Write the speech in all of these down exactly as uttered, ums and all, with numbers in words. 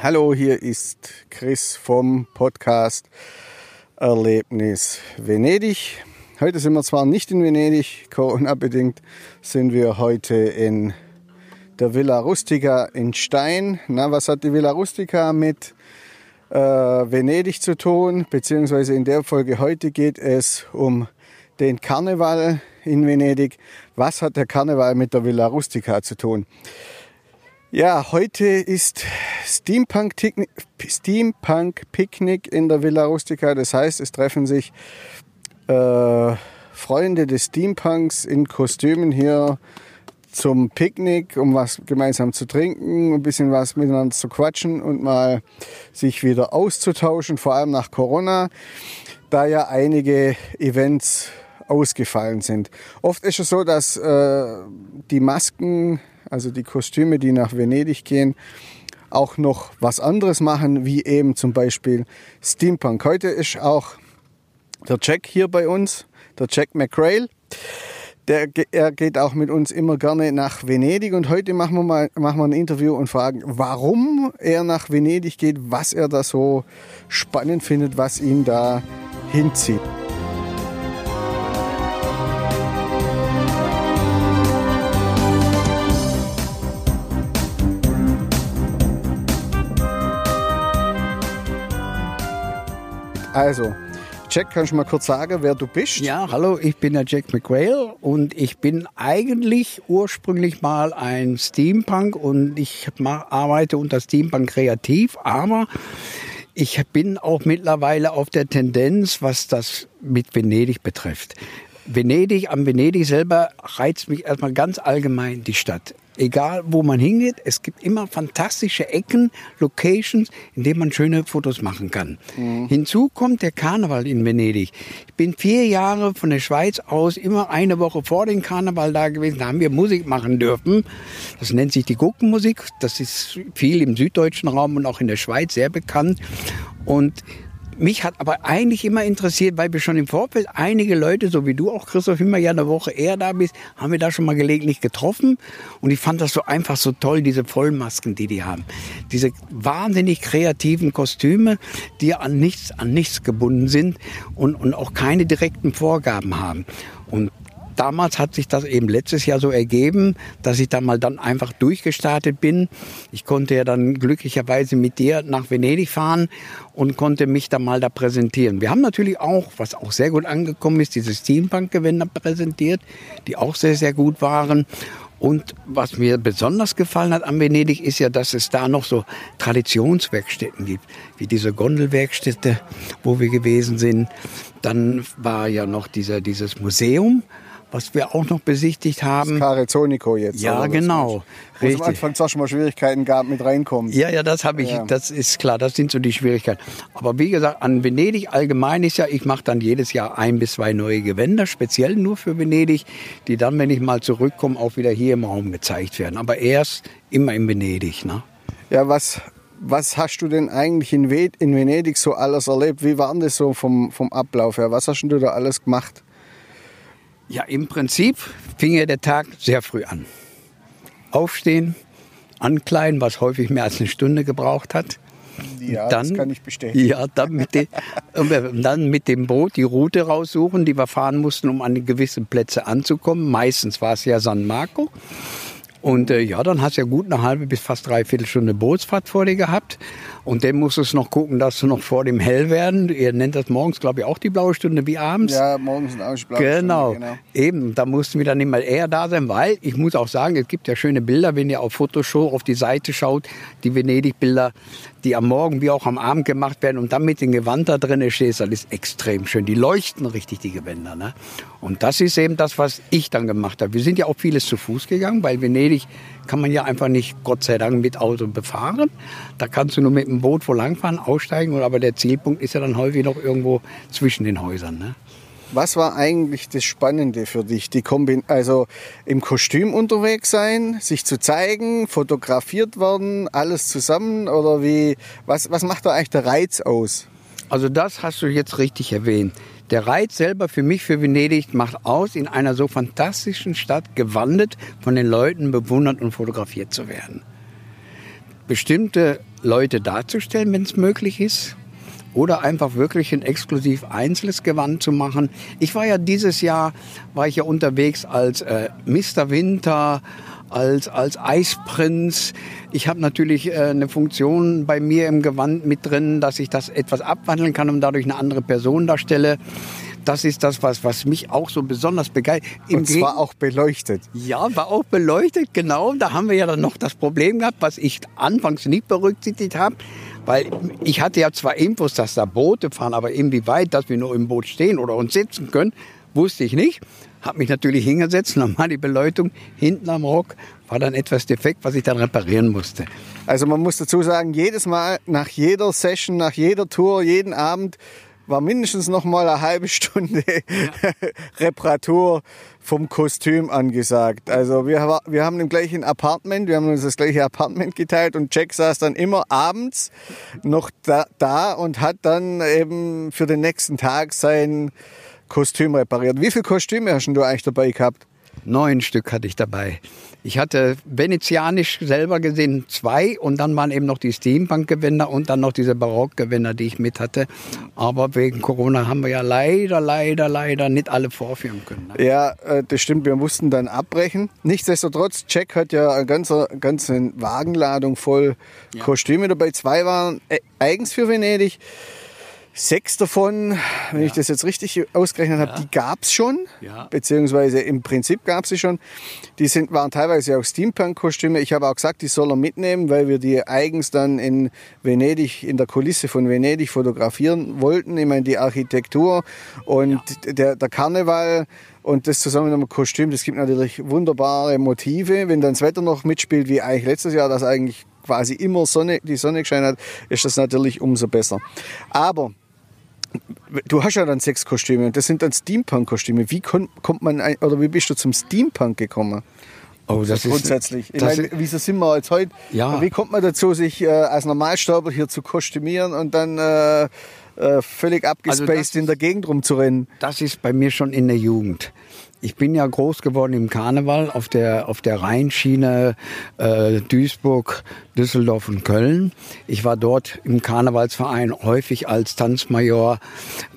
Hallo, hier ist Chris vom Podcast Erlebnis Venedig. Heute sind wir zwar nicht in Venedig, Corona-bedingt sind wir heute in der Villa Rustica in Stein. Na, was hat die Villa Rustica mit äh, Venedig zu tun? Beziehungsweise in der Folge heute geht es um den Karneval in Venedig. Was hat der Karneval mit der Villa Rustica zu tun? Ja, heute ist Steampunk-Picknick Steampunk in der Villa Rustica. Das heißt, es treffen sich äh, Freunde des Steampunks in Kostümen hier zum Picknick, um was gemeinsam zu trinken, ein bisschen was miteinander zu quatschen und mal sich wieder auszutauschen, vor allem nach Corona, da ja einige Events ausgefallen sind. Oft ist es so, dass äh, die Masken, also die Kostüme, die nach Venedig gehen, auch noch was anderes machen, wie eben zum Beispiel Steampunk. Heute ist auch der Jack hier bei uns, der Jack McQuaire. Der, er geht auch mit uns immer gerne nach Venedig und heute machen wir mal machen wir ein Interview und fragen, warum er nach Venedig geht, was er da so spannend findet, was ihn da hinzieht. Also, Jack, kannst du mal kurz sagen, wer du bist? Ja, hallo, ich bin der Jack McQuaire und ich bin eigentlich ursprünglich mal ein Steampunk und ich mach, arbeite unter Steampunk kreativ, aber ich bin auch mittlerweile auf der Tendenz, was das mit Venedig betrifft. Venedig, am Venedig selber reizt mich erstmal ganz allgemein die Stadt. Egal, wo man hingeht, es gibt immer fantastische Ecken, Locations, in denen man schöne Fotos machen kann. Mhm. Hinzu kommt der Karneval in Venedig. Ich bin vier Jahre von der Schweiz aus immer eine Woche vor dem Karneval da gewesen. Da haben wir Musik machen dürfen. Das nennt sich die Guggenmusik. Das ist viel im süddeutschen Raum und auch in der Schweiz sehr bekannt. Und mich hat aber eigentlich immer interessiert, weil wir schon im Vorfeld einige Leute, so wie du auch, Christoph, immer ja eine Woche eher da bist, haben wir da schon mal gelegentlich getroffen. Und ich fand das so einfach so toll, diese Vollmasken, die die haben. Diese wahnsinnig kreativen Kostüme, die an nichts, an nichts gebunden sind und, und auch keine direkten Vorgaben haben. Und damals hat sich das eben letztes Jahr so ergeben, dass ich dann mal dann einfach durchgestartet bin. Ich konnte ja dann glücklicherweise mit dir nach Venedig fahren und konnte mich dann mal da präsentieren. Wir haben natürlich auch, was auch sehr gut angekommen ist, diese Steampunk-Gewänder präsentiert, die auch sehr, sehr gut waren. Und was mir besonders gefallen hat an Venedig ist ja, dass es da noch so Traditionswerkstätten gibt, wie diese Gondelwerkstätte, wo wir gewesen sind. Dann war ja noch dieser, dieses Museum, was wir auch noch besichtigt haben. Das Ca' Rezzonico jetzt. Ja, genau. Wo es am Anfang zwar schon mal Schwierigkeiten gab mit reinkommen. Ja, ja, das habe ich, ja. Das ist klar, das sind so die Schwierigkeiten. Aber wie gesagt, an Venedig allgemein ist ja, ich mache dann jedes Jahr ein bis zwei neue Gewänder, speziell nur für Venedig, die dann, wenn ich mal zurückkomme, auch wieder hier im Raum gezeigt werden. Aber erst immer in Venedig, ne? Ja, was... Was hast du denn eigentlich in Venedig so alles erlebt? Wie war das so vom, vom Ablauf her? Was hast du da alles gemacht? Ja, im Prinzip fing ja der Tag sehr früh an. Aufstehen, ankleiden, was häufig mehr als eine Stunde gebraucht hat. Ja, dann, das kann ich bestätigen. Ja, dann mit, de, dann mit dem Boot die Route raussuchen, die wir fahren mussten, um an gewissen Plätze anzukommen. Meistens war es ja San Marco. Und äh, ja, dann hast du ja gut eine halbe bis fast dreiviertel Stunde Bootsfahrt vor dir gehabt. Und dann musst du es noch gucken, dass du noch vor dem Hellwerden, ihr nennt das morgens, glaube ich, auch die blaue Stunde wie abends. Ja, morgens und abends blaue genau. Stunde. Genau, eben. Da mussten wir dann immer eher da sein, weil ich muss auch sagen, es gibt ja schöne Bilder, wenn ihr auf Photoshop auf die Seite schaut, die Venedig-Bilder, die am Morgen wie auch am Abend gemacht werden und dann mit dem Gewand da drin stehst, das ist extrem schön. Die leuchten richtig, die Gewänder. Ne? Und das ist eben das, was ich dann gemacht habe. Wir sind ja auch vieles zu Fuß gegangen, weil Venedig kann man ja einfach nicht, Gott sei Dank, mit Auto befahren. Da kannst du nur mit dem Boot wo langfahren, aussteigen. Aber der Zielpunkt ist ja dann häufig noch irgendwo zwischen den Häusern. Ne? Was war eigentlich das Spannende für dich? Die Kombin- also im Kostüm unterwegs sein, sich zu zeigen, fotografiert werden, alles zusammen? Oder wie? Was, was macht da eigentlich der Reiz aus? Also das hast du jetzt richtig erwähnt. Der Reiz selber für mich, für Venedig, macht aus, in einer so fantastischen Stadt gewandelt, von den Leuten bewundert und fotografiert zu werden. Bestimmte Leute darzustellen, wenn es möglich ist. Oder einfach wirklich ein exklusiv einzelnes Gewand zu machen. Ich war ja dieses Jahr, war ich ja unterwegs als äh, Mister Winter, als, als Eisprinz. Ich habe natürlich äh, eine Funktion bei mir im Gewand mit drin, dass ich das etwas abwandeln kann und dadurch eine andere Person darstelle. Das ist das, was, was mich auch so besonders begeistert. Im und zwar Gegen- auch beleuchtet. Ja, war auch beleuchtet, genau. Da haben wir ja dann noch das Problem gehabt, was ich anfangs nicht berücksichtigt habe. Weil ich hatte ja zwar Infos, dass da Boote fahren, aber inwieweit, dass wir nur im Boot stehen oder uns sitzen können, wusste ich nicht. Habe mich natürlich hingesetzt, nochmal die Beleuchtung hinten am Rock, war dann etwas defekt, was ich dann reparieren musste. Also man muss dazu sagen, jedes Mal, nach jeder Session, nach jeder Tour, jeden Abend, war mindestens noch mal eine halbe Stunde ja. Reparatur vom Kostüm angesagt. Also wir, wir haben im gleichen Apartment, wir haben uns das gleiche Apartment geteilt und Jack saß dann immer abends noch da, da und hat dann eben für den nächsten Tag sein Kostüm repariert. Wie viele Kostüme hast du eigentlich dabei gehabt? Neun Stück hatte ich dabei. Ich hatte venezianisch selber gesehen zwei und dann waren eben noch die Steampunk-Gewänder und dann noch diese Barock-Gewänder, die ich mit hatte. Aber wegen Corona haben wir ja leider, leider, leider nicht alle vorführen können. Ja, das stimmt, wir mussten dann abbrechen. Nichtsdestotrotz, Jack hat ja eine ganze, ganze Wagenladung voll ja. Kostüme dabei. Zwei waren eigens für Venedig. Sechs davon, wenn ja. ich das jetzt richtig ausgerechnet habe, ja. die gab es schon, ja. beziehungsweise im Prinzip gab es sie schon. Die sind, waren teilweise auch Steampunk-Kostüme. Ich habe auch gesagt, die soll er mitnehmen, weil wir die eigens dann in Venedig, in der Kulisse von Venedig fotografieren wollten. Ich meine, die Architektur und ja. der, der Karneval und das zusammen mit einem Kostüm, das gibt natürlich wunderbare Motive. Wenn dann das Wetter noch mitspielt, wie eigentlich letztes Jahr, das eigentlich quasi immer Sonne, die Sonne gescheint hat, ist das natürlich umso besser. Aber du hast ja dann sechs Kostüme und das sind dann Steampunk-Kostüme. Wie kommt man ein, oder wie bist du zum Steampunk gekommen? Oh, das grundsätzlich. Ist grundsätzlich. Ich das meine, wieso sind wir jetzt heute? Ja. Wie kommt man dazu, sich äh, als Normalsterblicher hier zu kostümieren und dann äh, äh, völlig abgespaced also das, in der Gegend rumzurennen? Das ist bei mir schon in der Jugend. Ich bin ja groß geworden im Karneval auf der, auf der Rheinschiene, äh, Duisburg, Düsseldorf und Köln. Ich war dort im Karnevalsverein häufig als Tanzmajor,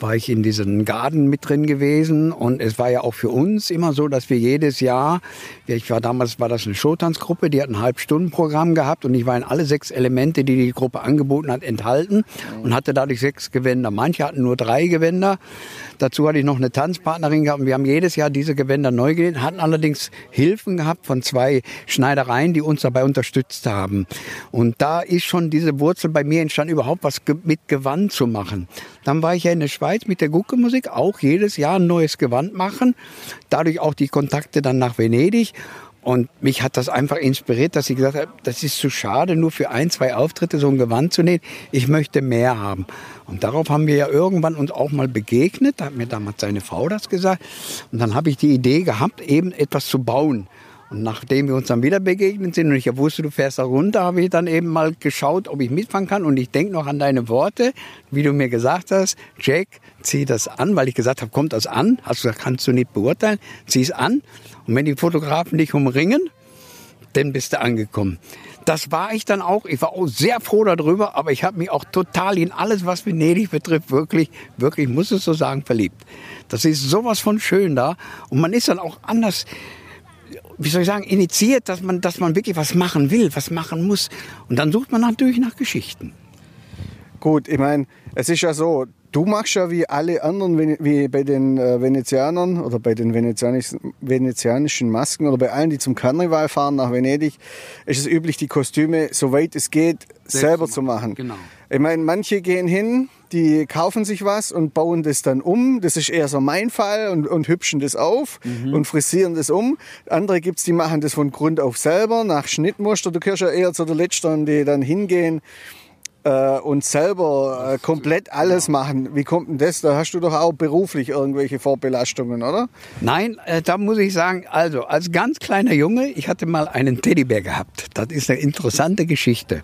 war ich in diesen Garden mit drin gewesen. Und es war ja auch für uns immer so, dass wir jedes Jahr, ich war damals, war das eine Showtanzgruppe, die hat ein Halbstundenprogramm gehabt und ich war in alle sechs Elemente, die die Gruppe angeboten hat, enthalten und hatte dadurch sechs Gewänder. Manche hatten nur drei Gewänder. Dazu hatte ich noch eine Tanzpartnerin gehabt und wir haben jedes Jahr diese Gewänder neu genäht, hatten allerdings Hilfen gehabt von zwei Schneidereien, die uns dabei unterstützt haben. Und da ist schon diese Wurzel bei mir entstanden, überhaupt was ge- mit Gewand zu machen. Dann war ich ja in der Schweiz mit der Guggenmusik, auch jedes Jahr ein neues Gewand machen, dadurch auch die Kontakte dann nach Venedig. Und mich hat das einfach inspiriert, dass ich gesagt habe, das ist zu schade, nur für ein, zwei Auftritte so ein Gewand zu nähen. Ich möchte mehr haben. Und darauf haben wir ja irgendwann uns auch mal begegnet. Da hat mir damals seine Frau das gesagt. Und dann habe ich die Idee gehabt, eben etwas zu bauen. Und nachdem wir uns dann wieder begegnet sind und ich ja wusste, du fährst da runter, habe ich dann eben mal geschaut, ob ich mitfahren kann. Und ich denke noch an deine Worte, wie du mir gesagt hast, Jack, zieh das an, weil ich gesagt habe, kommt das an? Hast du gesagt, kannst du nicht beurteilen, zieh es an. Und wenn die Fotografen dich umringen, dann bist du angekommen. Das war ich dann auch. Ich war auch sehr froh darüber, aber ich habe mich auch total in alles, was Venedig betrifft, wirklich, wirklich, muss es so sagen, verliebt. Das ist sowas von schön da. Und man ist dann auch anders, wie soll ich sagen, initiiert, dass man, dass man wirklich was machen will, was machen muss. Und dann sucht man natürlich nach Geschichten. Gut, ich meine, es ist ja so, du machst ja wie alle anderen, wie bei den Venezianern oder bei den venezianischen Masken oder bei allen, die zum Karneval fahren nach Venedig, ist es üblich, die Kostüme, soweit es geht, selber zu machen. Genau. Ich meine, manche gehen hin, die kaufen sich was und bauen das dann um. Das ist eher so mein Fall und, und hübschen das auf mhm. und frisieren das um. Andere gibt es, die machen das von Grund auf selber, nach Schnittmuster. Du gehörst ja eher zu den Letzteren, die dann hingehen äh, und selber äh, komplett alles machen. Wie kommt denn das? Da hast du doch auch beruflich irgendwelche Vorbelastungen, oder? Nein, äh, da muss ich sagen, also als ganz kleiner Junge, ich hatte mal einen Teddybär gehabt. Das ist eine interessante Geschichte.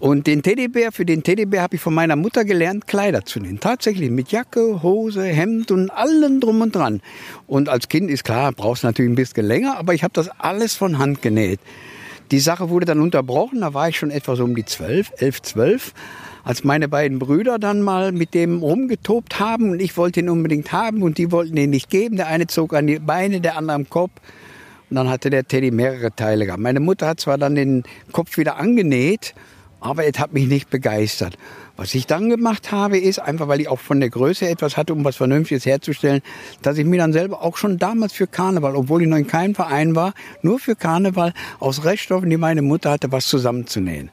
Und den Teddybär, für den Teddybär habe ich von meiner Mutter gelernt, Kleider zu nähen. Tatsächlich mit Jacke, Hose, Hemd und allem drum und dran. Und als Kind ist klar, brauchst natürlich ein bisschen länger, aber ich habe das alles von Hand genäht. Die Sache wurde dann unterbrochen, da war ich schon etwa so um die zwölf, elf, zwölf, als meine beiden Brüder dann mal mit dem rumgetobt haben und ich wollte ihn unbedingt haben und die wollten ihn nicht geben. Der eine zog an die Beine, der andere am Kopf und dann hatte der Teddy mehrere Teile gehabt. Meine Mutter hat zwar dann den Kopf wieder angenäht, aber es hat mich nicht begeistert. Was ich dann gemacht habe, ist einfach, weil ich auch von der Größe etwas hatte, um was Vernünftiges herzustellen, dass ich mir dann selber auch schon damals für Karneval, obwohl ich noch in keinem Verein war, nur für Karneval aus Reststoffen, die meine Mutter hatte, was zusammenzunähen.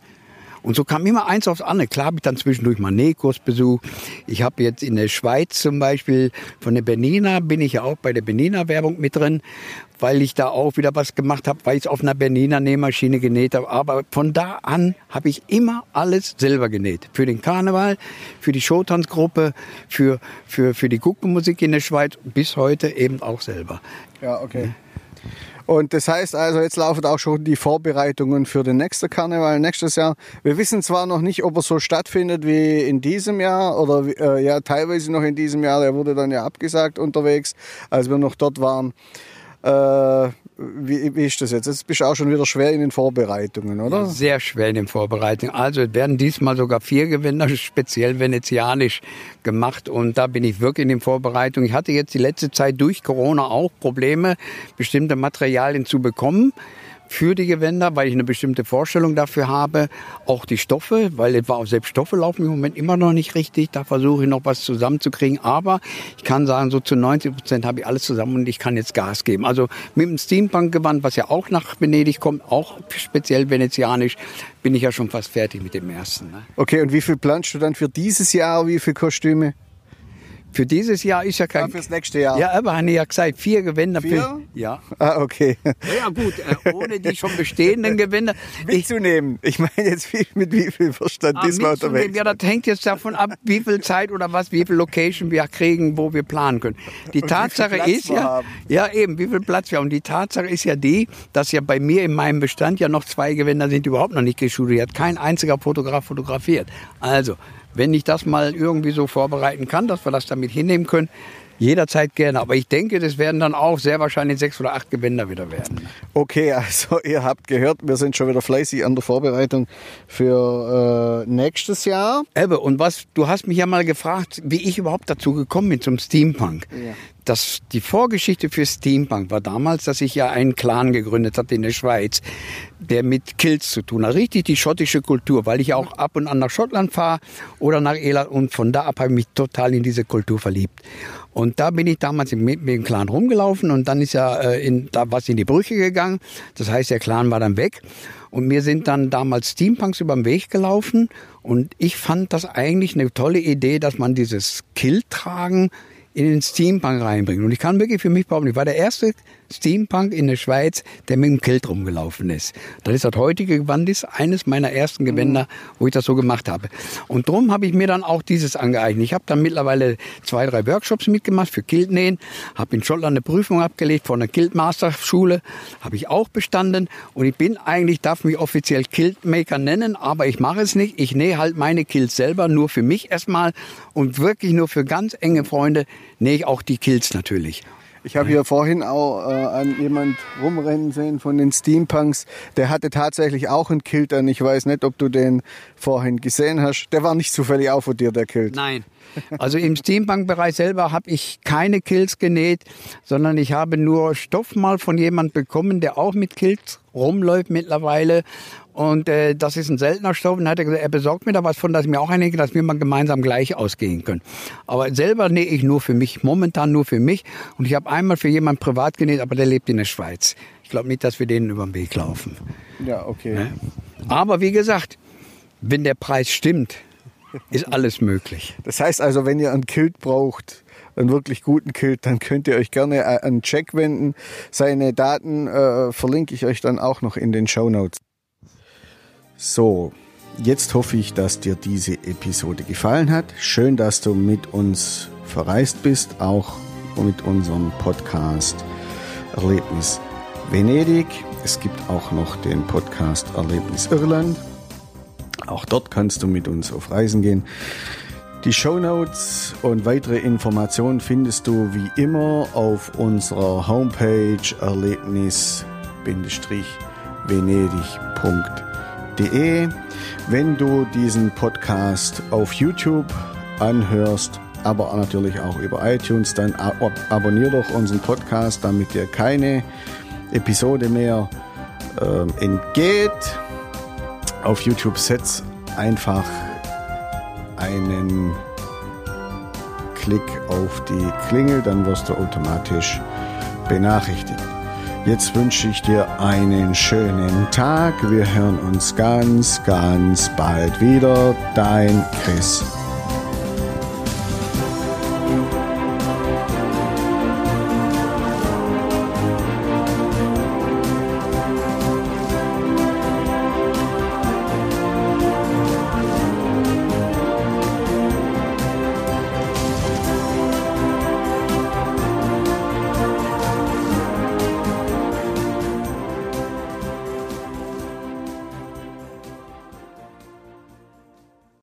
Und so kam immer eins aufs andere. Klar habe ich dann zwischendurch mal Nähkurs besucht. Ich habe jetzt in der Schweiz zum Beispiel von der Bernina, bin ich ja auch bei der Bernina-Werbung mit drin, weil ich da auch wieder was gemacht habe, weil ich es auf einer Bernina Nähmaschine genäht habe. Aber von da an habe ich immer alles selber genäht. Für den Karneval, für die Showtanzgruppe, für, für, für die Guggenmusik in der Schweiz, bis heute eben auch selber. Ja, okay. Und das heißt also, jetzt laufen auch schon die Vorbereitungen für den nächsten Karneval nächstes Jahr. Wir wissen zwar noch nicht, ob er so stattfindet wie in diesem Jahr oder äh, ja teilweise noch in diesem Jahr. Der wurde dann ja abgesagt unterwegs, als wir noch dort waren. Äh, wie, wie ist das jetzt? Jetzt bist du auch schon wieder schwer in den Vorbereitungen, oder? Ja, sehr schwer in den Vorbereitungen. Also es werden diesmal sogar vier Gewänder, speziell venezianisch, gemacht. Und da bin ich wirklich in den Vorbereitungen. Ich hatte jetzt die letzte Zeit durch Corona auch Probleme, bestimmte Materialien zu bekommen für die Gewänder, weil ich eine bestimmte Vorstellung dafür habe. Auch die Stoffe, weil etwa auch selbst Stoffe laufen im Moment immer noch nicht richtig. Da versuche ich noch was zusammenzukriegen. Aber ich kann sagen, so zu neunzig Prozent habe ich alles zusammen und ich kann jetzt Gas geben. Also mit dem Steampunk-Gewand, was ja auch nach Venedig kommt, auch speziell venezianisch, bin ich ja schon fast fertig mit dem ersten. Ne? Okay, und wie viel planst du dann für dieses Jahr? Wie viele Kostüme? Für dieses Jahr ist ja kein... Ja, fürs nächste Jahr. Ja, aber habe ich ja gesagt, vier Gewänder. Vier? Ja. Ah, okay. Ja gut, ohne die schon bestehenden Gewänder... Mitzunehmen. Ich, ich meine jetzt, wie, mit wie viel Verstand ah, diesmal unterwegs. Ja, das hängt jetzt davon ab, wie viel Zeit oder was, wie viel Location wir kriegen, wo wir planen können. Die und Tatsache ist ja... Haben. Ja, eben, wie viel Platz wir haben. Und die Tatsache ist ja die, dass ja bei mir in meinem Bestand ja noch zwei Gewänder sind, die überhaupt noch nicht geschult. Hat kein einziger Fotograf fotografiert. Also... Wenn ich das mal irgendwie so vorbereiten kann, dass wir das damit hinnehmen können, jederzeit gerne. Aber ich denke, das werden dann auch sehr wahrscheinlich sechs oder acht Gewänder wieder werden. Okay, also ihr habt gehört, wir sind schon wieder fleißig an der Vorbereitung für äh, nächstes Jahr. Ebbe, und was, du hast mich ja mal gefragt, wie ich überhaupt dazu gekommen bin zum Steampunk. Ja. Das, die Vorgeschichte für Steampunk war damals, dass ich ja einen Clan gegründet hatte in der Schweiz, der mit Kilts zu tun hat. Richtig die schottische Kultur, weil ich ja auch ab und an nach Schottland fahre oder nach Irland. Und von da ab habe ich mich total in diese Kultur verliebt. Und da bin ich damals mit dem Clan rumgelaufen und dann ist ja äh, in, da was in die Brüche gegangen. Das heißt, der Clan war dann weg und mir sind dann damals Steampunks über den Weg gelaufen und ich fand das eigentlich eine tolle Idee, dass man dieses Kilt-Tragen in den Steampunk reinbringt. Und ich kann wirklich für mich behaupten, ich war der erste Steampunk in der Schweiz, der mit dem Kilt rumgelaufen ist. Das ist das heutige Gewand, ist eines meiner ersten Gewänder, wo ich das so gemacht habe. Und drum habe ich mir dann auch dieses angeeignet. Ich habe dann mittlerweile zwei, drei Workshops mitgemacht für Kiltnähen, habe in Schottland eine Prüfung abgelegt von der Kilt-Master-Schule, habe ich auch bestanden und ich bin eigentlich, darf mich offiziell Kiltmaker nennen, aber ich mache es nicht. Ich nähe halt meine Kilts selber, nur für mich erstmal und wirklich nur für ganz enge Freunde nähe ich auch die Kilts natürlich. Ich habe hier vorhin auch äh, an jemand rumrennen sehen von den Steampunks. Der hatte tatsächlich auch einen Kilt an. Ich weiß nicht, ob du den vorhin gesehen hast. Der war nicht zufällig auch von dir, der Kilt. Nein. Also im Steampunk-Bereich selber habe ich keine Kilts genäht, sondern ich habe nur Stoff mal von jemand bekommen, der auch mit Kilts rumläuft mittlerweile. Und äh, das ist ein seltener Stoff. Und hat er gesagt, er besorgt mir da was von, dass ich mir auch einlege, dass wir mal gemeinsam gleich ausgehen können. Aber selber nähe ich nur für mich, momentan nur für mich. Und ich habe einmal für jemanden privat genäht, aber der lebt in der Schweiz. Ich glaube nicht, dass wir denen über den Weg laufen. Ja, okay. Ne? Aber wie gesagt, wenn der Preis stimmt, ist alles möglich. Das heißt also, wenn ihr einen Kilt braucht, einen wirklich guten Kilt, dann könnt ihr euch gerne an Jack wenden. Seine Daten äh, verlinke ich euch dann auch noch in den Shownotes. So, jetzt hoffe ich, dass dir diese Episode gefallen hat. Schön, dass du mit uns verreist bist, auch mit unserem Podcast Erlebnis Venedig. Es gibt auch noch den Podcast Erlebnis Irland. Auch dort kannst du mit uns auf Reisen gehen. Die Shownotes und weitere Informationen findest du wie immer auf unserer Homepage erlebnis venedig punkt de. Wenn du diesen Podcast auf YouTube anhörst, aber natürlich auch über iTunes, dann ab- abonniere doch unseren Podcast, damit dir keine Episode mehr äh, entgeht. Auf YouTube setz einfach einen Klick auf die Klingel, dann wirst du automatisch benachrichtigt. Jetzt wünsche ich dir einen schönen Tag. Wir hören uns ganz, ganz bald wieder. Dein Chris.